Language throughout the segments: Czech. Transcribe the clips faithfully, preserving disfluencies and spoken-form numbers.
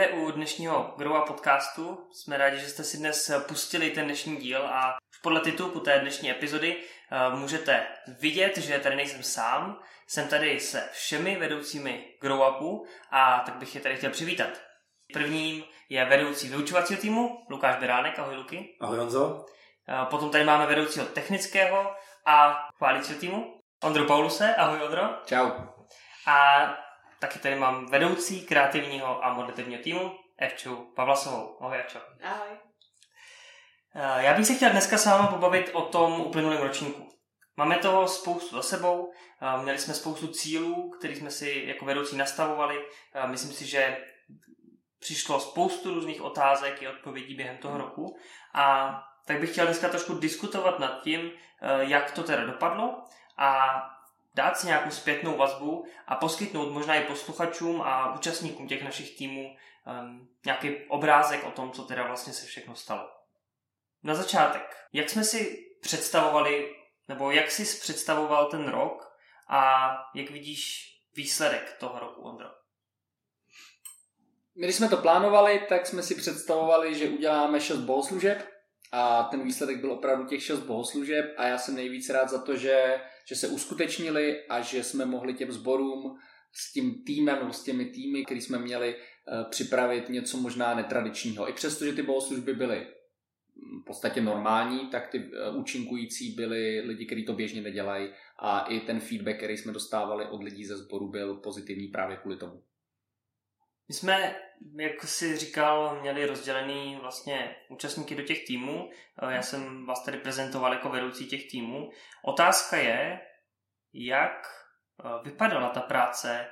Vítejte u dnešního Growa podcastu. Jsme rádi, že jste si dnes pustili ten dnešní díl a už podle titulku té dnešní epizody můžete vidět, že tady nejsem sám. Jsem tady se všemi vedoucími Growupů a tak bych je tady chtěl přivítat. Prvním je vedoucí vyučovacího týmu Lukáš Beránek. Ahoj, Luky. Ahoj, Honzo. Potom tady máme vedoucího technického a chválícího týmu Ondro Pauluse. Ahoj, Ondro. Čau. A taky tady mám vedoucí kreativního a moderativního týmu Evču Pavlasovou. Ahoj, Evčo. Ahoj. Já bych se chtěl dneska s vámi pobavit o tom uplynulém ročníku. Máme toho spoustu za sebou, měli jsme spoustu cílů, které jsme si jako vedoucí nastavovali. Myslím si, že přišlo spoustu různých otázek i odpovědí během toho roku. A tak bych chtěl dneska trošku diskutovat nad tím, jak to teda dopadlo a dát si nějakou zpětnou vazbu a poskytnout možná i posluchačům a účastníkům těch našich týmů um, nějaký obrázek o tom, co teda vlastně se všechno stalo. Na začátek, jak jsme si představovali, nebo jak jsi představoval ten rok a jak vidíš výsledek toho roku, Ondro? My, když jsme to plánovali, tak jsme si představovali, že uděláme šest bohoslužeb a ten výsledek byl opravdu těch šest bohoslužeb a já jsem nejvíc rád za to, že že se uskutečnili a že jsme mohli těm sborům s tím týmem nebo s těmi týmy, který jsme měli, připravit něco možná netradičního. I přesto, že ty bohoslužby byly v podstatě normální, tak ty účinkující byli lidi, kteří to běžně nedělají, a i ten feedback, který jsme dostávali od lidí ze sboru, byl pozitivní právě kvůli tomu. My jsme, jak jsi říkal, měli rozdělený vlastně účastníky do těch týmů. Já jsem vás tady prezentoval jako vedoucí těch týmů. Otázka je, jak vypadala ta práce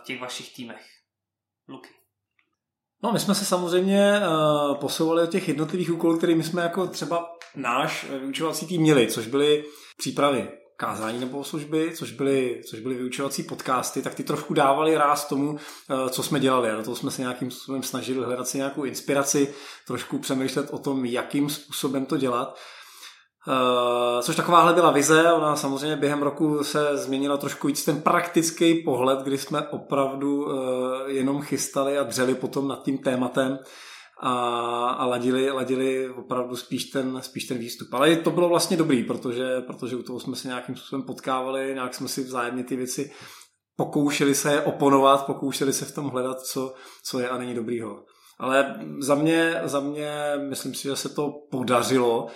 v těch vašich týmech. Luky. No, my jsme se samozřejmě posouvali od těch jednotlivých úkolů, kterými jsme jako třeba náš vyučovací tým měli, což byly přípravy kázání nebo služby, což byly, což byly vyučovací podcasty, tak ty trošku dávali ráz tomu, co jsme dělali. Do toho jsme se nějakým způsobem snažili hledat si nějakou inspiraci, trošku přemýšlet o tom, jakým způsobem to dělat. Což takováhle byla vize, ona samozřejmě během roku se změnila trošku víc ten praktický pohled, kdy jsme opravdu jenom chystali a dřeli potom nad tím tématem a, a ladili, ladili opravdu spíš ten, spíš ten výstup. Ale to bylo vlastně dobrý, protože, protože u toho jsme se nějakým způsobem potkávali, nějak jsme si vzájemně ty věci pokoušeli se je oponovat, pokoušeli se v tom hledat, co, co je a není dobrýho. Ale za mě, za mě myslím si, že se to podařilo,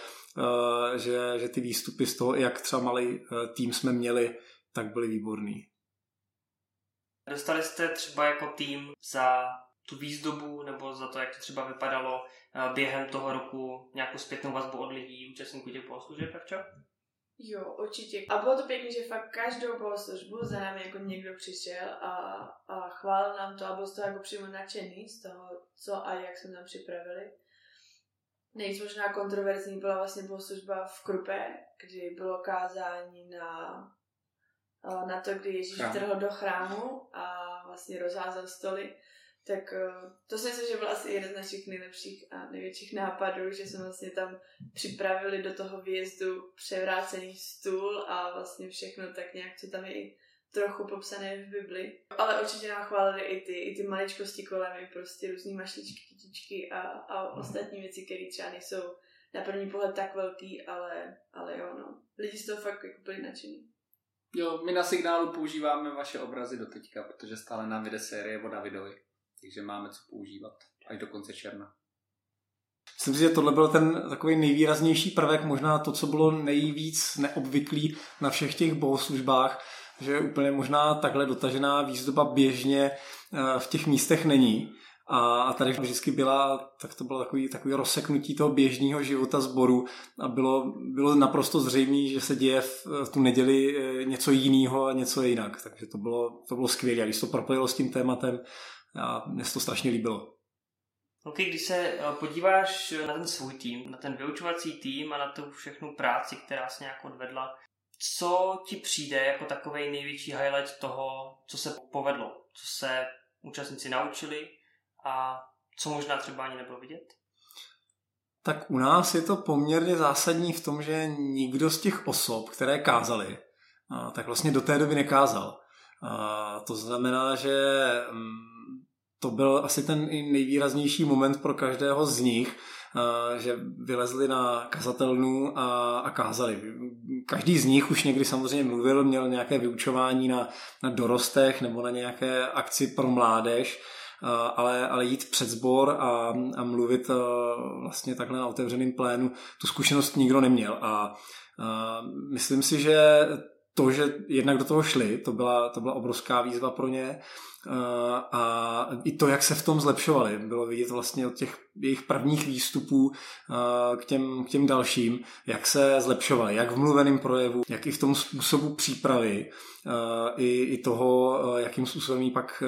že, že ty výstupy z toho, jak třeba malý tým jsme měli, tak byly výborný. Dostali jste třeba jako tým za tu výzdobu, nebo za to, jak to třeba vypadalo během toho roku, nějakou zpětnou vazbu od lidí, účastníků těch bohoslužeb, Pavčo? Jo, určitě. A bylo to pěkné, že fakt každou bohoslužbu za námi jako někdo přišel a, a chválil nám to a byl z toho jako přímo nadšený z toho, co a jak jsme nám připravili. Nejvíc možná kontroverzní byla vlastně bohoslužba v Krupe, kdy bylo kázání na, na to, kdy Ježíš vtrhl do chrámu a vlastně rozházel stoly. Tak to si myslím, že byl asi jeden z našich nejlepších a největších nápadů, že jsme vlastně tam připravili do toho výjezdu převrácený stůl a vlastně všechno tak nějak, co tam je i trochu popsané v Bibli. Ale určitě nám chválili i ty, i ty maličkosti kolem, prostě různý mašličky, kytičky a, a ostatní věci, které třeba nejsou na první pohled tak velký, ale, ale jo, no. Lidi z toho fakt jako byli nadšení. Jo, my na Signálu používáme vaše obrazy do teďka, protože stále nám jde série o Davidovi. Takže máme co používat až do konce června. Myslím si, že tohle byl ten takový nejvýraznější prvek, možná to, co bylo nejvíc neobvyklý na všech těch bohoslužbách, že úplně možná takhle dotažená výzdoba běžně v těch místech není. A tady vždycky byla, tak to bylo takový, takový rozseknutí toho běžného života sboru a bylo, bylo naprosto zřejmé, že se děje v tu neděli něco jiného a něco jinak. Takže to bylo, to bylo skvělé. A když to propojilo s tím tématem, a mě se to strašně líbilo. Ok, když se podíváš na ten svůj tým, na ten vyučovací tým a na tu všechnu práci, která se nějak odvedla, co ti přijde jako takovej největší highlight toho, co se povedlo, co se účastníci naučili a co možná třeba ani nebylo vidět? Tak u nás je to poměrně zásadní v tom, že nikdo z těch osob, které kázali, tak vlastně do té doby nekázal. A to znamená, že to byl asi ten nejvýraznější moment pro každého z nich, že vylezli na kazatelnu a, a kázali. Každý z nich už někdy samozřejmě mluvil, měl nějaké vyučování na, na dorostech nebo na nějaké akci pro mládež, ale, ale jít před sbor a, a mluvit vlastně takhle na otevřeném plénu, tu zkušenost nikdo neměl. A, a myslím si, že to, že jednak do toho šli, to byla, to byla obrovská výzva pro ně, a i to, jak se v tom zlepšovali, bylo vidět vlastně od těch jejich prvních výstupů k těm, k těm dalším, jak se zlepšovali, jak v mluveném projevu, jak i v tom způsobu přípravy, i, i toho, jakým způsobem ji pak,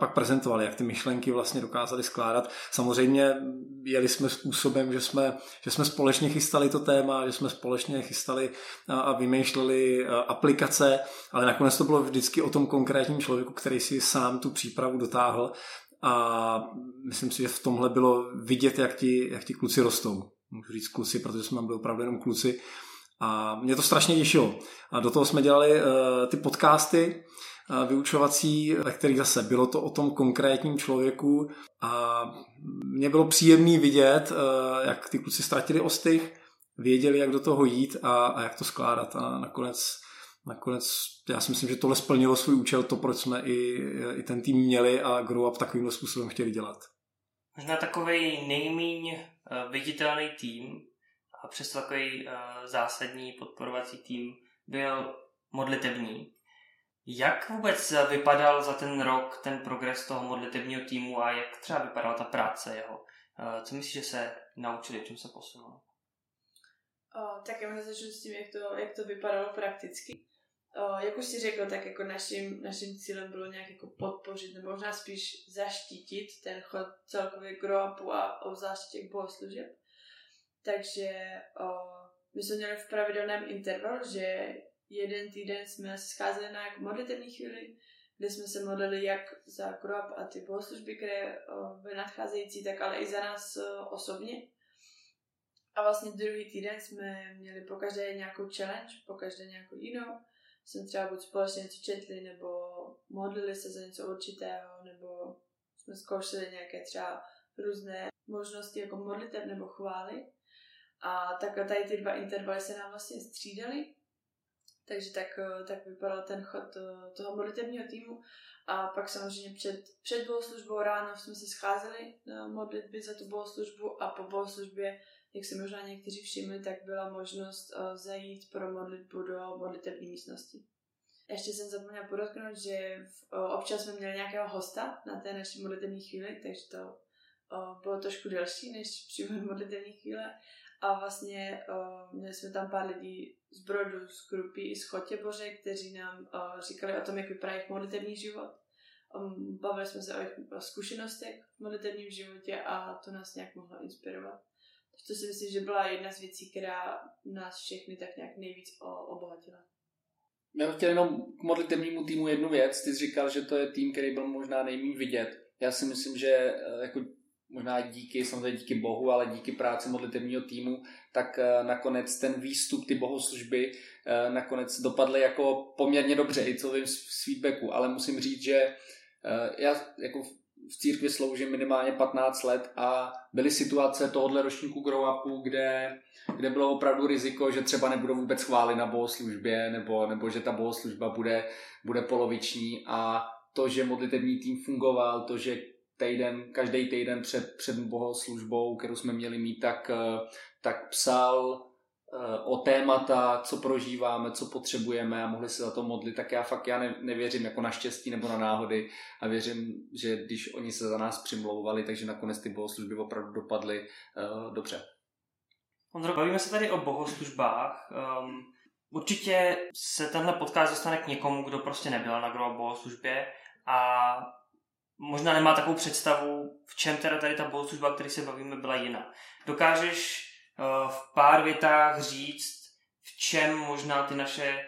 pak prezentovali, jak ty myšlenky vlastně dokázali skládat. Samozřejmě jeli jsme způsobem, že jsme, že jsme společně chystali to téma, že jsme společně chystali a vymýšleli aplikace, ale nakonec to bylo vždycky o tom konkrétním člověku, který si sám tu přípravu dotáhl, a myslím si, že v tomhle bylo vidět, jak ti, jak ti kluci rostou. Můžu říct kluci, protože jsme tam byli opravdu jenom kluci, a mě to strašně těšilo. A do toho jsme dělali uh, ty podcasty uh, vyučovací, ve kterých zase bylo to o tom konkrétním člověku, a mě bylo příjemný vidět, uh, jak ty kluci ztratili ostych, věděli, jak do toho jít a, a jak to skládat, a nakonec Nakonec já si myslím, že tohle splnilo svůj účel, to, proč jsme i, i ten tým měli a Grow Up takovýmhle způsobem chtěli dělat. Možná takovej nejméně viditelný tým a přesto takový zásadní podporovací tým byl modlitební. Jak vůbec vypadal za ten rok ten progres toho modlitebního týmu a jak třeba vypadala ta práce jeho? Co myslíš, že se naučili, čím se posunuli? Tak já možná začnu s tím, jak to, jak to vypadalo prakticky. Jak už jsi řekl, tak jako naším, naším cílem bylo nějak jako podpořit, nebo možná spíš zaštítit ten chod celkově grow-upu a obzvlášť těch bohoslužeb. Takže o, my jsme měli v pravidelném intervalu, že jeden týden jsme se scházeli na jako modlitevní chvíli, kde jsme se modlili jak za grow-up a ty bohoslužby, které o, byly nadcházející, tak ale i za nás o, osobně. A vlastně druhý týden jsme měli pokaždé nějakou challenge, pokaždé nějakou jinou. Jsme třeba buď společně něco četli, nebo modlili se za něco určitého, nebo jsme zkoušeli nějaké třeba různé možnosti jako modlitev nebo chvály. A tak tady ty dva intervaly se nám vlastně střídaly. Takže tak, tak vypadal ten chod toho modlitevního týmu. A pak samozřejmě před, před bohoslužbou ráno jsme se scházeli na modlitby za tu bohoslužbu a po bohoslužbě, jak si možná někteří všimli, tak byla možnost uh, zajít pro modlitbu do modlitevní místnosti. Ještě jsem zapomněla podotknout, že v, uh, občas jsme měli nějakého hosta na té naší modlitevní chvíli, takže to uh, bylo trošku delší než při modlitevní chvíle. A vlastně uh, měli jsme tam pár lidí z Brodu, z Krupy i z Chotěboře, kteří nám uh, říkali o tom, jak vypadá jejich modlitevní život. Um, bavili jsme se o jejich zkušenostech v modlitevním životě a to nás nějak mohlo inspirovat. To si myslím, že byla jedna z věcí, která nás všechny tak nějak nejvíc obohatila. Já bych chtěl jenom k modlitevnímu týmu jednu věc. Ty jsi říkal, že to je tým, který byl možná nejméně vidět. Já si myslím, že jako možná díky, samozřejmě díky Bohu, ale díky práci modlitevního týmu, tak nakonec ten výstup, ty bohoslužby nakonec dopadly jako poměrně dobře, i co vím z feedbacku. Ale musím říct, že já jako v církvi sloužím minimálně patnáct let a byly situace tohohle ročníku Grow Upu, kde, kde bylo opravdu riziko, že třeba nebudou vůbec chválit na bohoslužbě nebo, nebo že ta bohoslužba bude, bude poloviční, a to, že modlitevní tým fungoval, to, že týden, každý týden před, před bohoslužbou, kterou jsme měli mít, tak, tak psal o témata, co prožíváme, co potřebujeme, a mohli se za to modlit, tak já fakt já ne, nevěřím jako na štěstí nebo na náhody a věřím, že když oni se za nás přimlouvali, takže nakonec ty bohoslužby opravdu dopadly uh, dobře. Ondro, bavíme se tady o bohoslužbách. Um, určitě se tenhle podcast dostane k někomu, kdo prostě nebyl na Grow Up bohoslužbě a možná nemá takovou představu, v čem teda tady ta bohoslužba, který se bavíme, byla jiná. Dokážeš v pár větách říct, v čem možná ty naše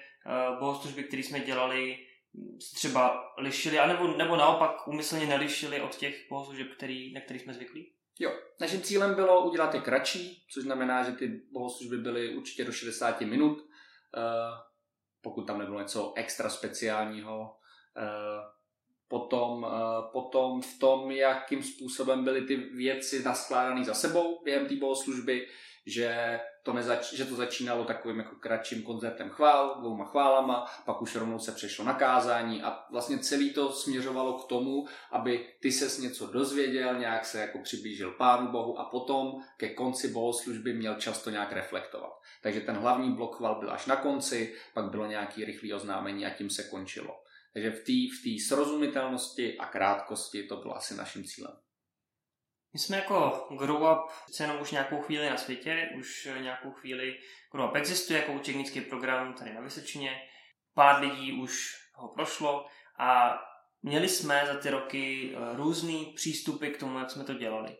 bohoslužby, které jsme dělali, třeba lišily, anebo, nebo naopak úmyslně nelišily od těch bohoslužeb, který, na kterých jsme zvyklí? Jo, naším cílem bylo udělat je kratší, což znamená, že ty bohoslužby byly určitě do šedesáti minut, pokud tam nebylo něco extra speciálního. potom, potom v tom, jakým způsobem byly ty věci naskládané za sebou během té bohoslužby, že to, nezač- že to začínalo takovým jako kratším koncertem chvál, dvouma chválama, pak už rovnou se přešlo na kázání a vlastně celé to směřovalo k tomu, aby ty ses něco dozvěděl, nějak se jako přiblížil Pánu Bohu a potom ke konci bohoslužby měl často nějak reflektovat. Takže ten hlavní blok chval byl až na konci, pak bylo nějaké rychlé oznámení a tím se končilo. Takže v té v té srozumitelnosti a krátkosti to bylo asi naším cílem. My jsme jako Grow Up přece jenom už nějakou chvíli na světě, už nějakou chvíli Grow Up existuje jako učebnický program tady na Vysočině. Pár lidí už ho prošlo a měli jsme za ty roky různý přístupy k tomu, jak jsme to dělali.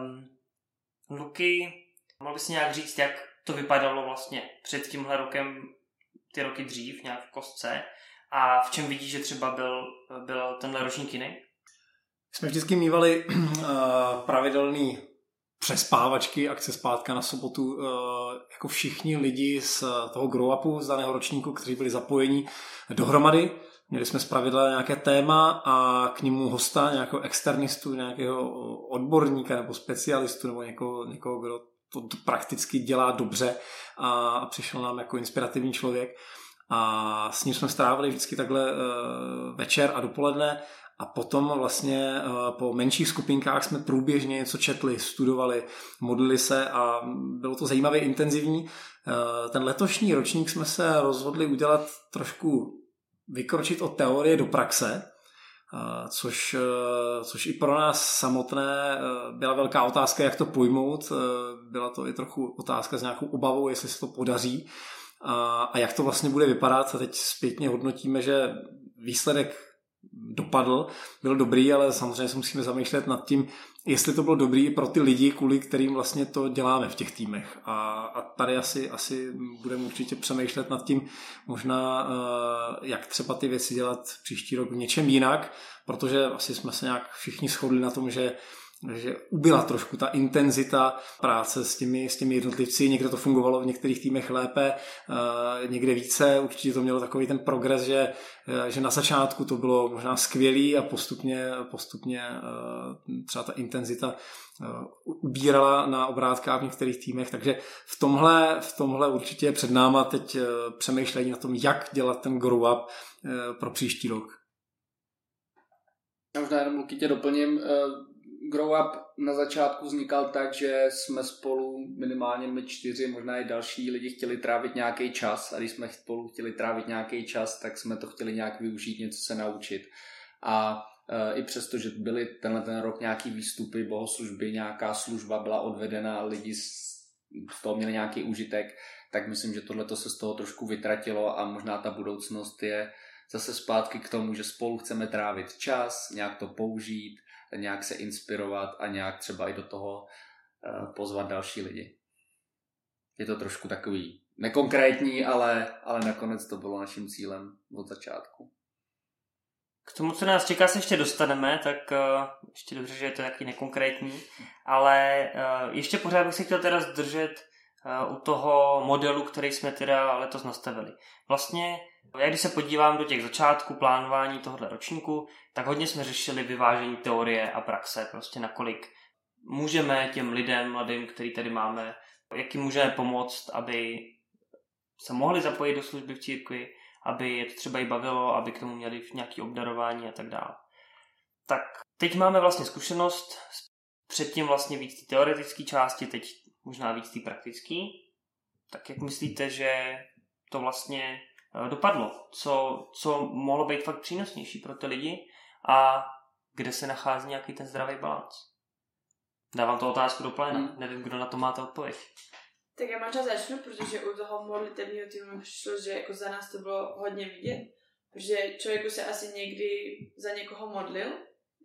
Um, Luky, mohl bys nějak říct, jak to vypadalo vlastně před tímhle rokem, ty roky dřív, nějak v kostce, a v čem vidíš, že třeba byl, byl tenhle ročník jiný? Jsme vždycky mívali uh, pravidelný přespávačky, akce zpátka na sobotu. Uh, jako všichni lidi z toho grow-upu, z daného ročníku, kteří byli zapojeni dohromady. Měli jsme zpravidla nějaké téma a k němu hosta, nějakého externistu, nějakého odborníka nebo specialistu nebo někoho, někoho kdo to prakticky dělá dobře a, a přišel nám jako inspirativní člověk. A s ním jsme strávili vždycky takhle uh, večer a dopoledne. A potom vlastně po menších skupinkách jsme průběžně něco četli, studovali, modlili se a bylo to zajímavě intenzivní. Ten letošní ročník jsme se rozhodli udělat trošku, vykročit od teorie do praxe, což, což i pro nás samotné byla velká otázka, jak to pojmout. Byla to i trochu otázka s nějakou obavou, jestli se to podaří a, a jak to vlastně bude vypadat. A teď zpětně hodnotíme, že výsledek dopadl, byl dobrý, ale samozřejmě se musíme zamýšlet nad tím, jestli to bylo dobrý i pro ty lidi, kvůli kterým vlastně to děláme v těch týmech. A, a tady asi, asi budeme určitě přemýšlet nad tím možná, jak třeba ty věci dělat příští rok v něčem jinak, protože asi jsme se nějak všichni shodli na tom, že Takže ubyla trošku ta intenzita práce s těmi, s těmi jednotlivci. Někde to fungovalo v některých týmech lépe, někde více. Určitě to mělo takový ten progres, že, že na začátku to bylo možná skvělý a postupně, postupně třeba ta intenzita ubírala na obrátkách v některých týmech. Takže v tomhle, v tomhle určitě před náma teď přemýšlení na tom, jak dělat ten grow up pro příští rok. Já možná jenom Luky tě doplním. Grow Up na začátku vznikal tak, že jsme spolu minimálně my čtyři, možná i další lidi chtěli trávit nějaký čas a když jsme spolu chtěli trávit nějaký čas, tak jsme to chtěli nějak využít, něco se naučit. A e, i přesto, že byly tenhle ten rok nějaký výstupy, bohoslužby, nějaká služba byla odvedena, lidi z toho měli nějaký užitek, tak myslím, že tohleto se z toho trošku vytratilo a možná ta budoucnost je zase zpátky k tomu, že spolu chceme trávit čas, nějak to použít, nějak se inspirovat a nějak třeba i do toho pozvat další lidi. Je to trošku takový nekonkrétní, ale, ale nakonec to bylo naším cílem od začátku. K tomu, co nás čeká, se ještě dostaneme, tak uh, ještě dobře, že je to taky nekonkrétní, ale uh, ještě pořád bych se chtěl teda zdržet uh, u toho modelu, který jsme teda letos nastavili. Vlastně já když se podívám do těch začátků plánování tohoto ročníku, tak hodně jsme řešili vyvážení teorie a praxe, prostě nakolik můžeme těm lidem, mladým, který tady máme, jak jim můžeme pomoct, aby se mohli zapojit do služby v církvi, aby je to třeba i bavilo, aby k tomu měli nějaké obdarování a tak dále. Tak teď máme vlastně zkušenost, předtím vlastně víc té teoretické části, teď možná víc té praktické. Tak jak myslíte, že to vlastně dopadlo, co, co mohlo být fakt přínosnější pro ty lidi a kde se nachází nějaký ten zdravý balanc? Dávám to otázku do pléna, hmm. nevím, kdo na to máte odpověď. Tak já možná začnu, protože u toho modlitevního týmu přišlo, že jako za nás to bylo hodně vidět, protože člověku se asi někdy za někoho modlil,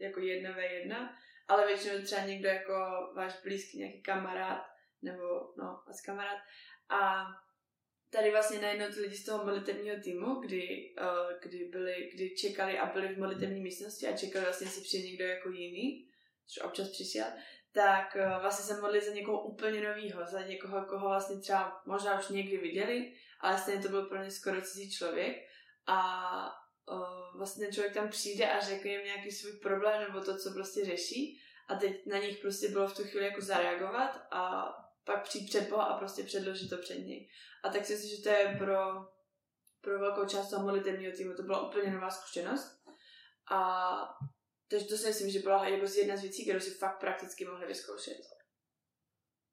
jako jedna ve jedna, ale většinou třeba někdo jako váš blízký, nějaký kamarád, nebo no, váš kamarád a tady vlastně najednou ty lidi z toho modlitevního týmu, kdy, kdy, byli, kdy čekali a byli v modlitevní místnosti a čekali vlastně, jestli přijde někdo jako jiný, což občas přišel, tak vlastně se modlili za někoho úplně novýho, za někoho, koho vlastně třeba možná už někdy viděli, ale stejně to byl pro ně skoro cizí člověk a uh, vlastně člověk tam přijde a řekne jim nějaký svůj problém nebo to, co prostě řeší, a teď na nich prostě bylo v tu chvíli jako zareagovat a pak přijít před Boha a prostě předložit to před něj. A tak si myslím, že to je pro, pro velkou část toho modlitevního týmu, to byla úplně nová zkušenost. A takže to si myslím, že byla jako jedna z věcí, kterou si fakt prakticky mohli vyzkoušet.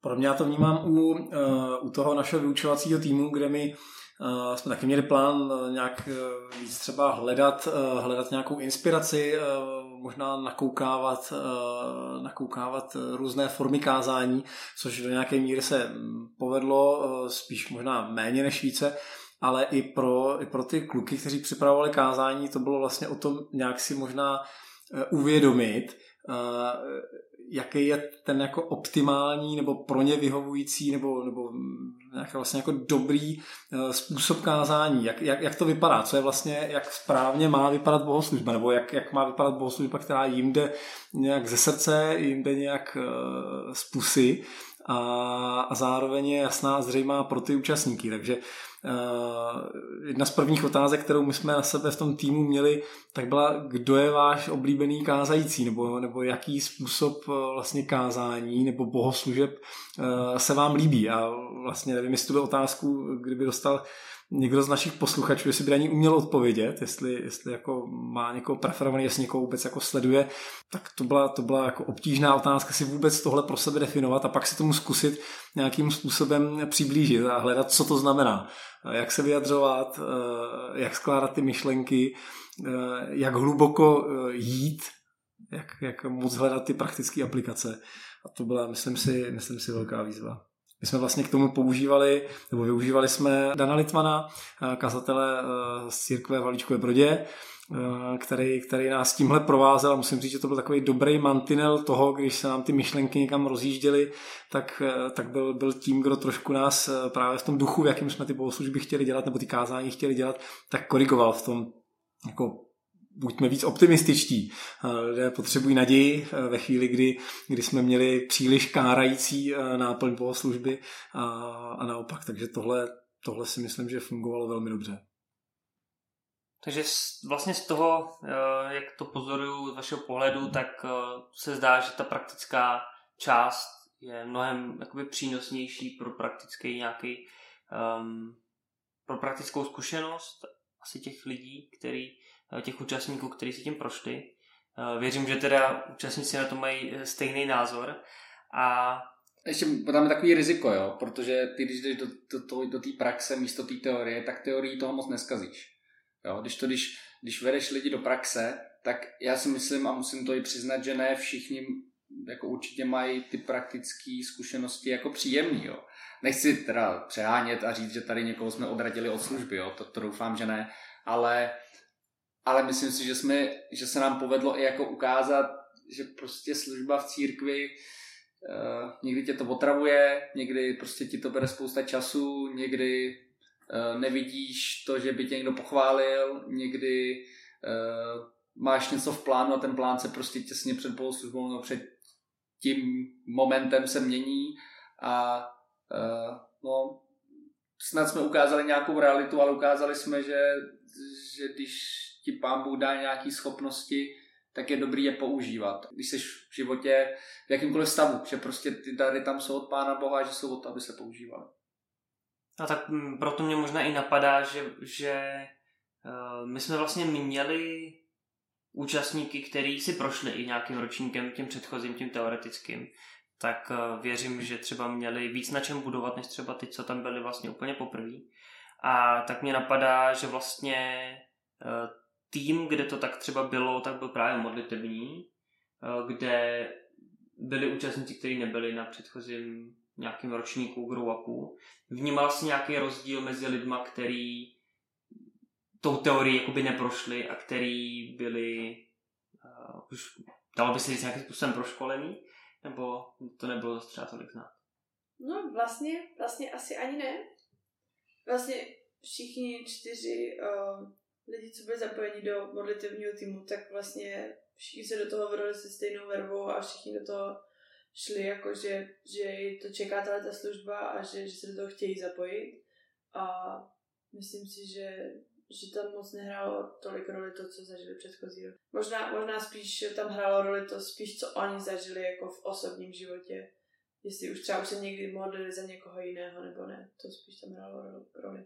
Podobně já to vnímám u, uh, u toho našeho vyučovacího týmu, kde my uh, jsme taky měli plán uh, nějak uh, víc třeba hledat, uh, hledat nějakou inspiraci, uh, možná nakoukávat, uh, nakoukávat různé formy kázání, což do nějaké míry se povedlo, uh, spíš možná méně než více, ale i pro, i pro ty kluky, kteří připravovali kázání, to bylo vlastně o tom nějak si možná uh, uvědomit, uh, jaký je ten jako optimální nebo pro ně vyhovující nebo, nebo nějaký vlastně jako dobrý způsob kázání. Jak, jak, jak to vypadá? Co je vlastně, jak správně má vypadat bohoslužba? Nebo jak, jak má vypadat bohoslužba, která jim jde nějak ze srdce, jim jde nějak z pusy a, a zároveň je jasná, zřejmá pro ty účastníky. Takže Uh, jedna z prvních otázek, kterou my jsme na sebe v tom týmu měli, tak byla, kdo je váš oblíbený kázající, nebo, nebo jaký způsob uh, vlastně kázání nebo bohoslužeb uh, se vám líbí. A vlastně nevím, jestli tu byl otázku, kdyby dostal někdo z našich posluchačů, jestli by ani uměl odpovědět, jestli, jestli jako má někoho preferovaný, jestli někoho vůbec jako sleduje, tak to byla, to byla jako obtížná otázka si vůbec tohle pro sebe definovat a pak si tomu zkusit nějakým způsobem přiblížit a hledat, co to znamená. Jak se vyjadřovat, jak skládat ty myšlenky, jak hluboko jít, jak, jak moc hledat ty praktické aplikace. A to byla, myslím si, myslím si velká výzva. My jsme vlastně k tomu používali, nebo využívali jsme Dana Litvana, kazatele z církve v Havlíčkově Brodě, který, který nás tímhle provázel a musím říct, že to byl takový dobrý mantinel toho, když se nám ty myšlenky někam rozjížděly, tak, tak byl, byl tím, kdo trošku nás právě v tom duchu, v jakým jsme ty bohoslužby chtěli dělat, nebo ty kázání chtěli dělat, tak korigoval v tom jako buďme víc optimističtí. Lidé potřebují naději ve chvíli, kdy, kdy jsme měli příliš kárající náplň bohoslužby a, a naopak. Takže tohle, tohle si myslím, že fungovalo velmi dobře. Takže vlastně z toho, jak to pozoruju z vašeho pohledu, tak se zdá, že ta praktická část je mnohem jakoby přínosnější pro praktický nějaký, pro praktickou zkušenost asi těch lidí, který těch účastníků, kteří si tím prošli. Věřím, že teda účastníci na to mají stejný názor. A ještě dáme takový riziko, jo? Protože ty, když jdeš do, do, do, do té praxe místo té teorie, tak teorii toho moc neskazíš. Jo? Když, to, když, když vedeš lidi do praxe, tak já si myslím a musím to i přiznat, že ne všichni jako určitě mají ty praktické zkušenosti jako příjemný. Jo? Nechci teda přehánět a říct, že tady někoho jsme odradili od služby, jo? To, to doufám, že ne, ale Ale myslím si, že, jsme, že se nám povedlo i jako ukázat, že prostě služba v církvi eh, někdy tě to otravuje, někdy prostě ti to bere spousta času, někdy eh, nevidíš to, že by tě někdo pochválil, někdy eh, máš něco v plánu a ten plán se prostě těsně před bohoslužbou nebo před tím momentem se mění a eh, no, snad jsme ukázali nějakou realitu, ale ukázali jsme, že, že když ti Pán Bůh dá nějaké schopnosti, tak je dobrý je používat. Když jsi v životě v jakýmkoliv stavu, že prostě ty dary tam jsou od Pána Boha, že jsou od to, aby se používaly. A tak proto mě možná i napadá, že, že my jsme vlastně měli účastníky, kteří si prošli i nějakým ročníkem, tím předchozím, tím teoretickým. Tak věřím, že třeba měli víc na čem budovat, než třeba ty, co tam byli vlastně úplně poprvé. A tak mě napadá, že vlastně tým, kde to tak třeba bylo, tak byl právě modlitevní, kde byli účastníci, kteří nebyli na předchozím nějakým ročníku grow-upu. Vnímal jsi nějaký rozdíl mezi lidma, který tou teorií jakoby neprošli a který byli, uh, už dalo by se říct, nějakým způsobem proškolení, nebo to nebylo třeba tolik znát? No vlastně, vlastně asi ani ne. Vlastně všichni čtyři uh... lidi, co byli zapojeni do modlitevního týmu, tak vlastně všichni se do toho vrali se stejnou vervou a všichni do toho šli, jako že, že to čeká tahle ta služba a že, že se do toho chtějí zapojit. A myslím si, že, že tam moc nehrálo tolik roli to, co zažili předchozí rok. Možná, možná spíš tam hrálo roli to, spíš co oni zažili jako v osobním životě. Jestli už třeba už se někdy modlili za někoho jiného nebo ne, to spíš tam hrálo roli.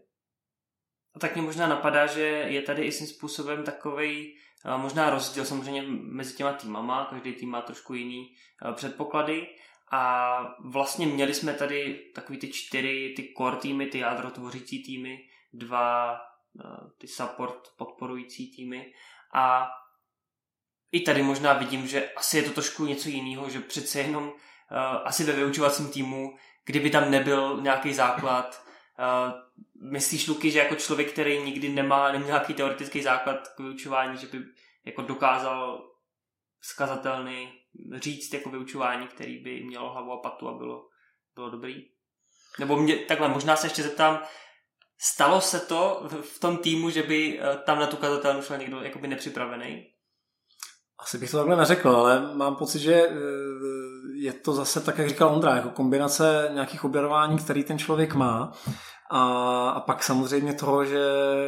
A tak mě možná napadá, že je tady i svým způsobem takovej možná rozdíl samozřejmě mezi těma týmama, každý tým má trošku jiný předpoklady a vlastně měli jsme tady takový ty čtyři, ty core týmy, ty jádro tvořící týmy, dva ty support podporující týmy a i tady možná vidím, že asi je to trošku něco jiného, že přece jenom asi ve vyučovacím týmu, kdyby tam nebyl nějaký základ. Myslíš, Luky, že jako člověk, který nikdy nemá, nemá nějaký teoretický základ k vyučování, že by jako dokázal zkazatelný říct jako vyučování, který by mělo hlavu a patu a bylo, bylo dobrý? Nebo mě, takhle, možná se ještě zeptám, stalo se to v tom týmu, že by tam na tu kazatelnu šel někdo jakoby nepřipravený? Asi bych to takhle neřekl, ale mám pocit, že je to zase tak, jak říkal Ondra, jako kombinace nějakých objevování, který ten člověk má a, a pak samozřejmě toho, že,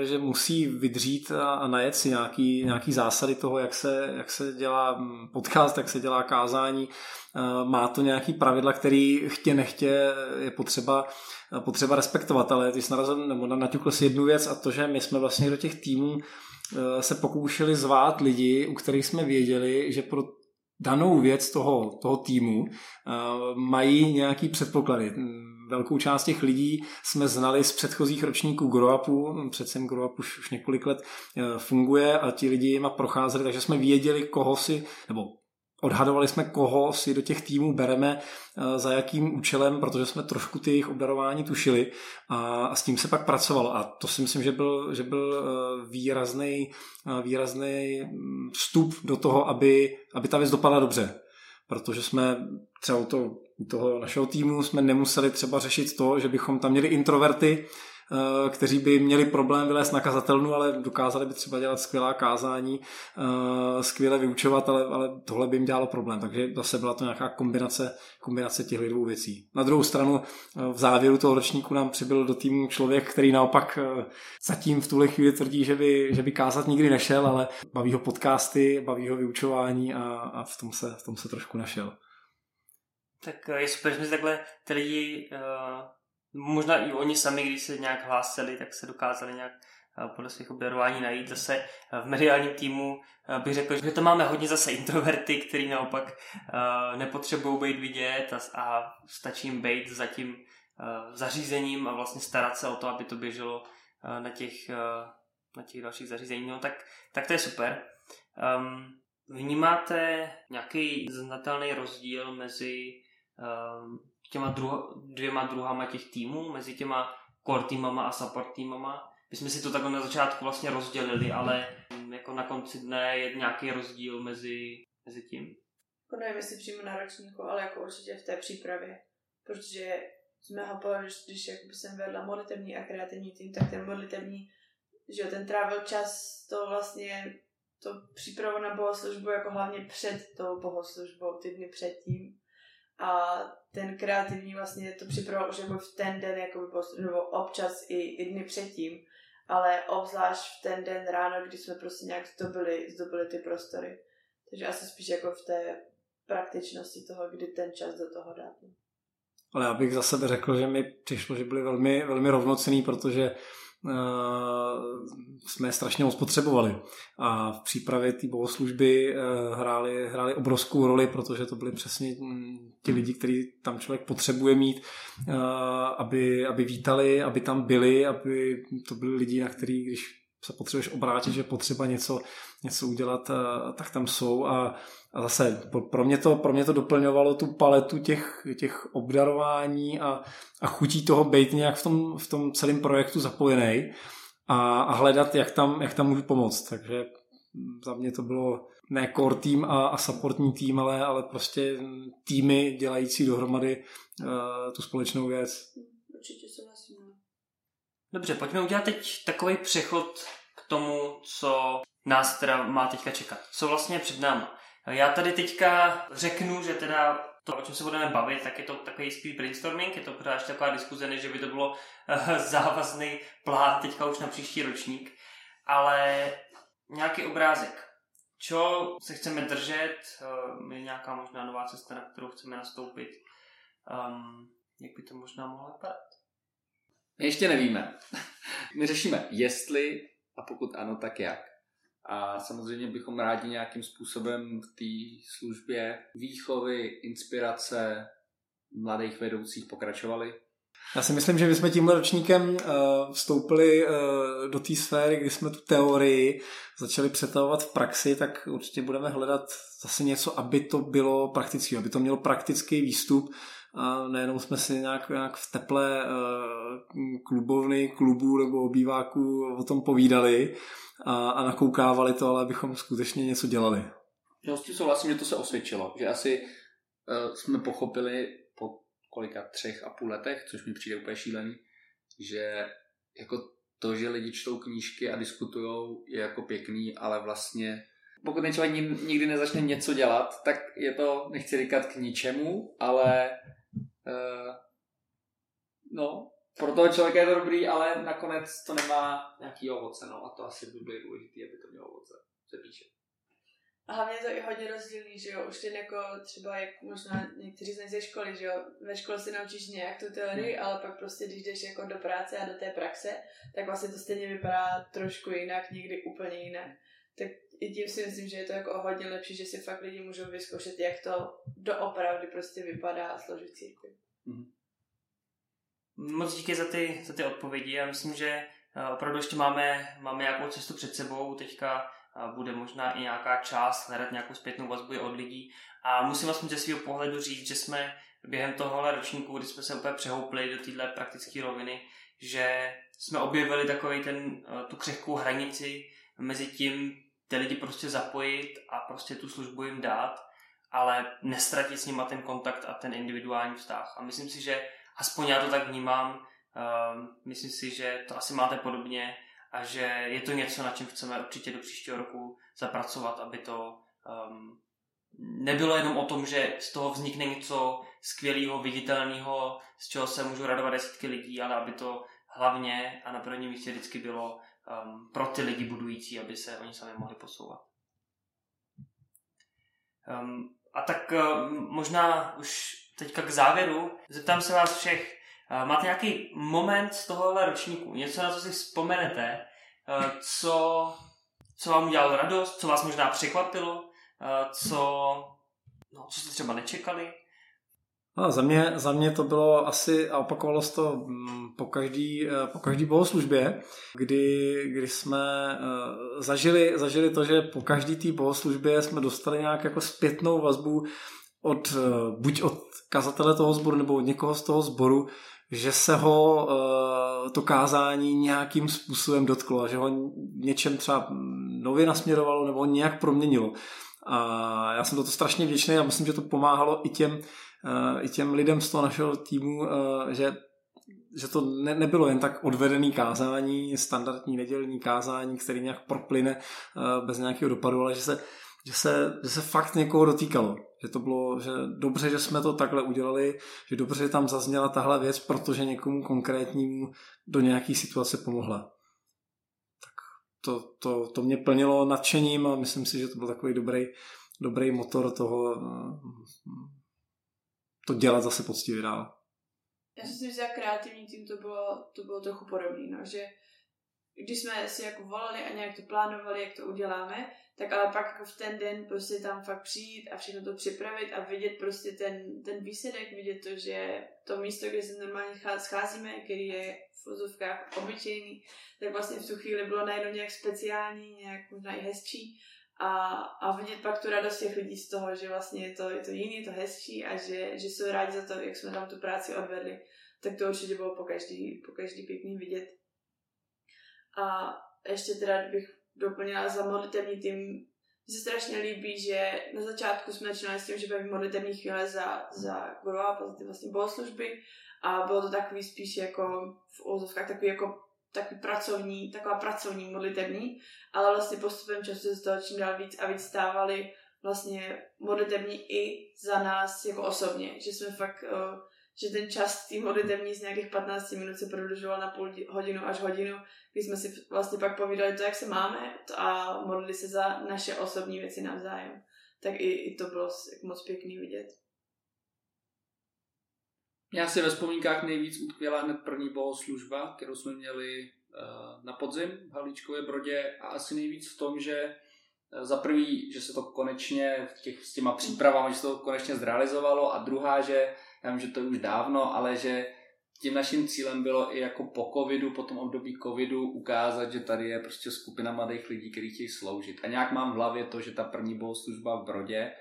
že musí vydřít a, a najet si nějaký, nějaký zásady toho, jak se, jak se dělá podcast, jak se dělá kázání. Má to nějaký pravidla, který chtě nechtě je potřeba, potřeba respektovat, ale ty jsi narazil, nebo naťukl si jednu věc a to, že my jsme vlastně do těch týmů se pokoušeli zvát lidi, u kterých jsme věděli, že pro danou věc toho, toho týmu mají nějaký předpoklady. Velkou část těch lidí jsme znali z předchozích ročníků GrowUpu, přece GrowUp už, už několik let funguje a ti lidi jima procházeli, takže jsme věděli, koho si, nebo odhadovali jsme, koho si do těch týmů bereme, za jakým účelem, protože jsme trošku ty jejich obdarování tušili a, a s tím se pak pracovalo. A to si myslím, že byl, že byl výrazný, výrazný vstup do toho, aby, aby ta věc dopadla dobře. Protože jsme třeba u toho, u toho našeho týmu jsme nemuseli třeba řešit to, že bychom tam měli introverty, kteří by měli problém vylézt na kazatelnu, ale dokázali by třeba dělat skvělá kázání, skvěle vyučovat, ale, ale tohle by jim dělalo problém. Takže zase byla to nějaká kombinace, kombinace těchto dvou věcí. Na druhou stranu v závěru toho ročníku nám přibyl do týmu člověk, který naopak zatím v tuhle chvíli tvrdí, že by, že by kázat nikdy nešel, ale baví ho podcasty, baví ho vyučování a, a v tom se, v tom se trošku našel. Tak je super, že jsme takhle ty lidi... Uh... Možná i oni sami, když se nějak hlásili, tak se dokázali nějak podle svých obdarování najít. Zase v mediálním týmu bych řekl, že to máme hodně zase introverty, který naopak nepotřebují být vidět a stačí jim být za tím zařízením a vlastně starat se o to, aby to běželo na těch, na těch dalších zařízeních. No, tak, tak to je super. Vnímáte nějaký znatelný rozdíl mezi... těma druho, dvěma druhama těch týmů, mezi těma core týmama a support týmama. My jsme si to takhle na začátku vlastně rozdělili, ale jako na konci dne je nějaký rozdíl mezi, mezi tím. Jako nevím, jestli přímo na ročníku, ale jako určitě v té přípravě. Protože z mého pohledu, když jsem vedla modlitevní a kreativní tým, tak ten modlitevní, že ten trávil čas, to vlastně to přípravu na bohoslužbu jako hlavně před tou bohoslužbou, ty dny předtím. A ten kreativní vlastně to připravoval už jako v ten den, jako post, nebo občas i, i dny předtím, ale obzvlášť v ten den ráno, kdy jsme prostě nějak zdobili, zdobili ty prostory. Takže asi spíš jako v té praktičnosti toho, kdy ten čas do toho dáme. Ale já bych za sebe řekl, že mi přišlo, že byly velmi, velmi rovnocenný, protože Uh, jsme strašně moc potřebovali a v přípravě té bohoslužby uh, hráli, hráli obrovskou roli, protože to byli přesně ti lidi, který tam člověk potřebuje mít, uh, aby, aby vítali, aby tam byli, aby to byli lidi, na který, když se potřebuješ obrátit, že potřeba něco, něco udělat, uh, tak tam jsou a, a zase pro mě, to, pro mě to doplňovalo tu paletu těch, těch obdarování a, a chutí toho být nějak v tom, v tom celém projektu zapojený a, a hledat, jak tam, jak tam můžu pomoct. Takže za mě to bylo ne core tým a, a supportní tým, ale, ale prostě týmy dělající dohromady uh, tu společnou věc. Určitě se vlastně. Dobře, pojďme udělat teď takový přechod k tomu, co nás teda má teďka čekat. Co vlastně je před náma. Já tady teďka řeknu, že teda to, o čem se budeme bavit, tak je to takový spíš brainstorming, je to pořád taková diskuze, než by to bylo závazný plán teďka už na příští ročník. ale nějaký obrázek. Čo se chceme držet, je nějaká možná nová cesta, na kterou chceme nastoupit. Um, jak by to možná mohlo vypadat? My ještě nevíme. My řešíme, jestli a pokud ano, tak jak. A samozřejmě bychom rádi nějakým způsobem v té službě výchovy, inspirace mladých vedoucích pokračovali. Já si myslím, že my jsme tímhle ročníkem vstoupili do té sféry, kdy jsme tu teorii začali přetahovat v praxi, tak určitě budeme hledat zase něco, aby to bylo praktický, aby to mělo praktický výstup. A nejenom jsme si nějak, nějak v teple klubovny, klubů nebo obýváků o tom povídali a, a nakoukávali to, ale abychom skutečně něco dělali. Já s tím souhlasím, že to se osvědčilo, že asi uh, jsme pochopili po kolika třech a půl letech, což mi přijde úplně šílený, že jako to, že lidi čtou knížky a diskutujou, je jako pěkný, ale vlastně pokud ten člověk nikdy nezačne něco dělat, tak je to, nechci říkat k ničemu, ale uh, no, pro toho člověka je to dobrý, ale nakonec to nemá nějaký ovoce, no, a to asi by bylo důležité, aby to mělo ovoce, se píše. A hlavně to i hodně rozdílí, že jo, už ten jako třeba, jak možná někteří znají ze školy, že jo, ve škole se naučíš nějak tu teorii, ale pak prostě, když jdeš jako do práce a do té praxe, tak vlastně to stejně vypadá trošku jinak, někdy úplně jinak. Tak i tím si myslím, že je to jako hodně lepší, že si fakt lidi můžou vyzkoušet, jak to doopravdy prostě vypadá a složit církev. Mm. Moc díky za ty, za ty odpovědi. Já myslím, že opravdu ještě máme, máme nějakou cestu před sebou. Teďka bude možná i nějaká část hledat nějakou zpětnou vazbu od lidí. A musím aspoň ze svého pohledu říct, že jsme během tohohle ročníku, kdy jsme se úplně přehoupli do téhle praktické roviny, že jsme objevili takový ten, tu křehkou hranici mezi tím, ty lidi prostě zapojit a prostě tu službu jim dát, ale nestratit s nima ten kontakt a ten individuální vztah. A myslím si, že aspoň já to tak vnímám, myslím si, že to asi máte podobně a že je to něco, na čem chceme určitě do příštího roku zapracovat, aby to um, nebylo jenom o tom, že z toho vznikne něco skvělého, viditelného, z čeho se můžou radovat desítky lidí, ale aby to hlavně a na prvním místě vždycky bylo Um, pro ty lidi budující, aby se oni sami mohli posouvat. Um, a tak um, možná už teďka k závěru zeptám se vás všech, uh, máte nějaký moment z tohohle ročníku, něco, na co si vzpomenete, uh, co, co vám udělalo radost, co vás možná překvapilo, uh, co, no, co jste třeba nečekali? No, za, mě, za mě to bylo asi, a opakovalo se to po každý, po každý bohoslužbě, kdy, kdy jsme zažili, zažili to, že po každý té bohoslužbě jsme dostali nějak jako zpětnou vazbu od, buď od kazatele toho sboru, nebo od někoho z toho sboru, že se ho to kázání nějakým způsobem dotklo, že ho něčem třeba nově nasměrovalo, nebo ho nějak proměnilo. A já jsem za to strašně vděčný a myslím, že to pomáhalo i těm, i těm lidem z toho našeho týmu, že, že to ne, nebylo jen tak odvedený kázání, standardní nedělní kázání, který nějak proplyne bez nějakého dopadu, ale že se, že se, že se fakt někoho dotýkalo. Že to bylo, že dobře, že jsme to takhle udělali, že dobře, že tam zazněla tahle věc, protože někomu konkrétnímu do nějaké situace pomohla. To, to, to mě plnilo nadšením a myslím si, že to byl takový dobrý, dobrý motor toho to dělat zase poctivě dál. Já si myslím, že za kreativní tým to bylo, to bylo trochu podobné, no, že když jsme si jako volali a nějak to plánovali, jak to uděláme, tak ale pak jako v ten den prostě tam fakt přijít a všechno to připravit a vidět prostě ten, ten výsledek, vidět to, že to místo, kde se normálně scházíme, který je v ozovkách obyčejný, tak vlastně v tu chvíli bylo najednou nějak speciální, nějak možná i hezčí a, a vidět pak tu radost těch lidí z toho, že vlastně je to, je to jiný, je to hezčí a že, že jsou rádi za to, jak jsme tam tu práci odvedli, tak to určitě bylo po každý, po každý pěkný vidět. A ještě teda bych doplnila za modlitevní tým. Mně se strašně líbí, že na začátku jsme začínali s tím, že byly modlitevní chvíle za, za guru a potom ty vlastně bohoslužby a bylo to takový spíš jako v úzovkách takový jako takový pracovní, taková pracovní modlitevní, ale vlastně postupem času se z toho čím dál víc a víc stávaly vlastně modlitevní i za nás jako osobně, že jsme fakt že ten čas tým modlitevní z nějakých patnáct minut se prodlužoval na půl hodinu až hodinu, když jsme si vlastně pak povídali to, jak se máme a modlili se za naše osobní věci navzájem. Tak i, i to bylo moc pěkný vidět. Já si ve vzpomínkách nejvíc utkvěla hned první bohoslužba, kterou jsme měli na podzim v Havlíčkově Brodě a asi nejvíc v tom, že za prvý, že se to konečně těch, s těma přípravami, že se to konečně zrealizovalo a druhá, že já vím, že to je už dávno, ale že tím naším cílem bylo i jako po covidu, po tom období covidu ukázat, že tady je prostě skupina mladých lidí, kteří chtějí sloužit. A nějak mám v hlavě to, že ta první bohoslužba v Brodě,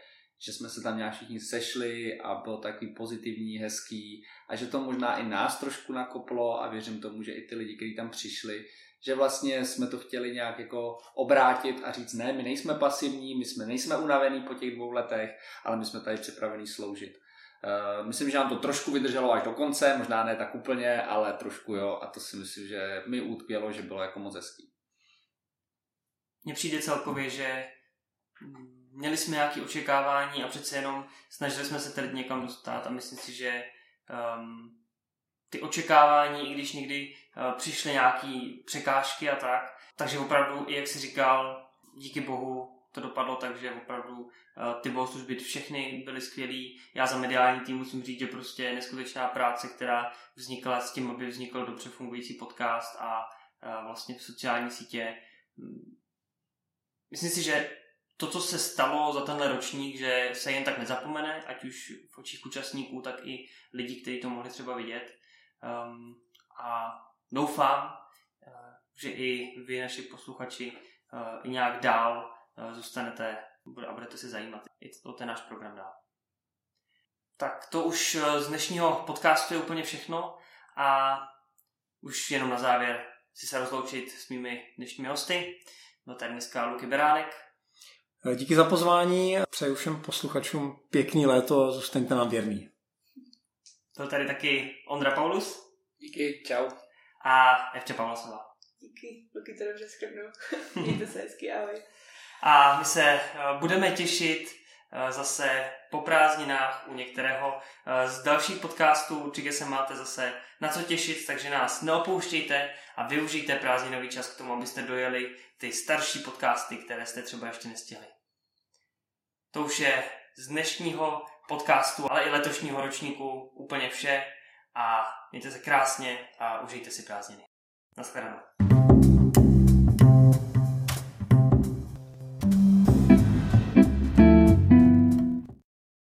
že jsme se tam nějak všichni sešli a bylo takový pozitivní, hezký a že to možná i nás trošku nakoplo a věřím tomu, že i ty lidi, kteří tam přišli, že vlastně jsme to chtěli nějak jako obrátit a říct, ne, my nejsme pasivní, my jsme nejsme unavený po těch dvou letech, ale my jsme tady připraveni sloužit. Uh, myslím, že nám to trošku vydrželo až do konce, možná ne tak úplně, ale trošku jo a to si myslím, že mi utkvělo, že bylo jako moc hezký. Mně přijde celkově, že měli jsme nějaké očekávání a přece jenom snažili jsme se tady někam dostat a myslím si, že um, ty očekávání, i když někdy uh, přišly nějaké překážky a tak, takže opravdu, i jak jsi říkal, díky Bohu to dopadlo, takže opravdu uh, ty bohoslužby všechny byly skvělý. Já za mediální tým musím říct, že prostě neskutečná práce, která vznikla s tím, aby vznikl dobře fungující podcast a uh, vlastně v sociální sítě. Myslím si, že to, co se stalo za tenhle ročník, že se jen tak nezapomene, ať už v očích účastníků, tak i lidí, kteří to mohli třeba vidět. Um, a doufám, uh, že i vy, naši posluchači, uh, i nějak dál uh, zůstanete a budete se zajímat i o ten náš program dál. Tak to už z dnešního podcastu je úplně všechno a už jenom na závěr si se rozloučit s mými dnešními hosty. Byl tady dneska Luky Beránek. Díky za pozvání, přeju všem posluchačům pěkný léto, zůstaňte nám věrní. Byl tady taky Ondra Paulus. Díky, čau. A Evča Pavlasová. Díky, Luky to dobře skrpnou. Mějte se hezky, ahoj. A my se budeme těšit zase po prázdninách u některého z dalších podcastů. Určitě se máte zase na co těšit, takže nás neopouštějte a využijte prázdninový čas k tomu, abyste dojeli ty starší podcasty, které jste třeba ještě nestihli. To už je z dnešního podcastu, ale i letošního ročníku úplně vše a mějte se krásně a užijte si prázdniny. Naschledanou.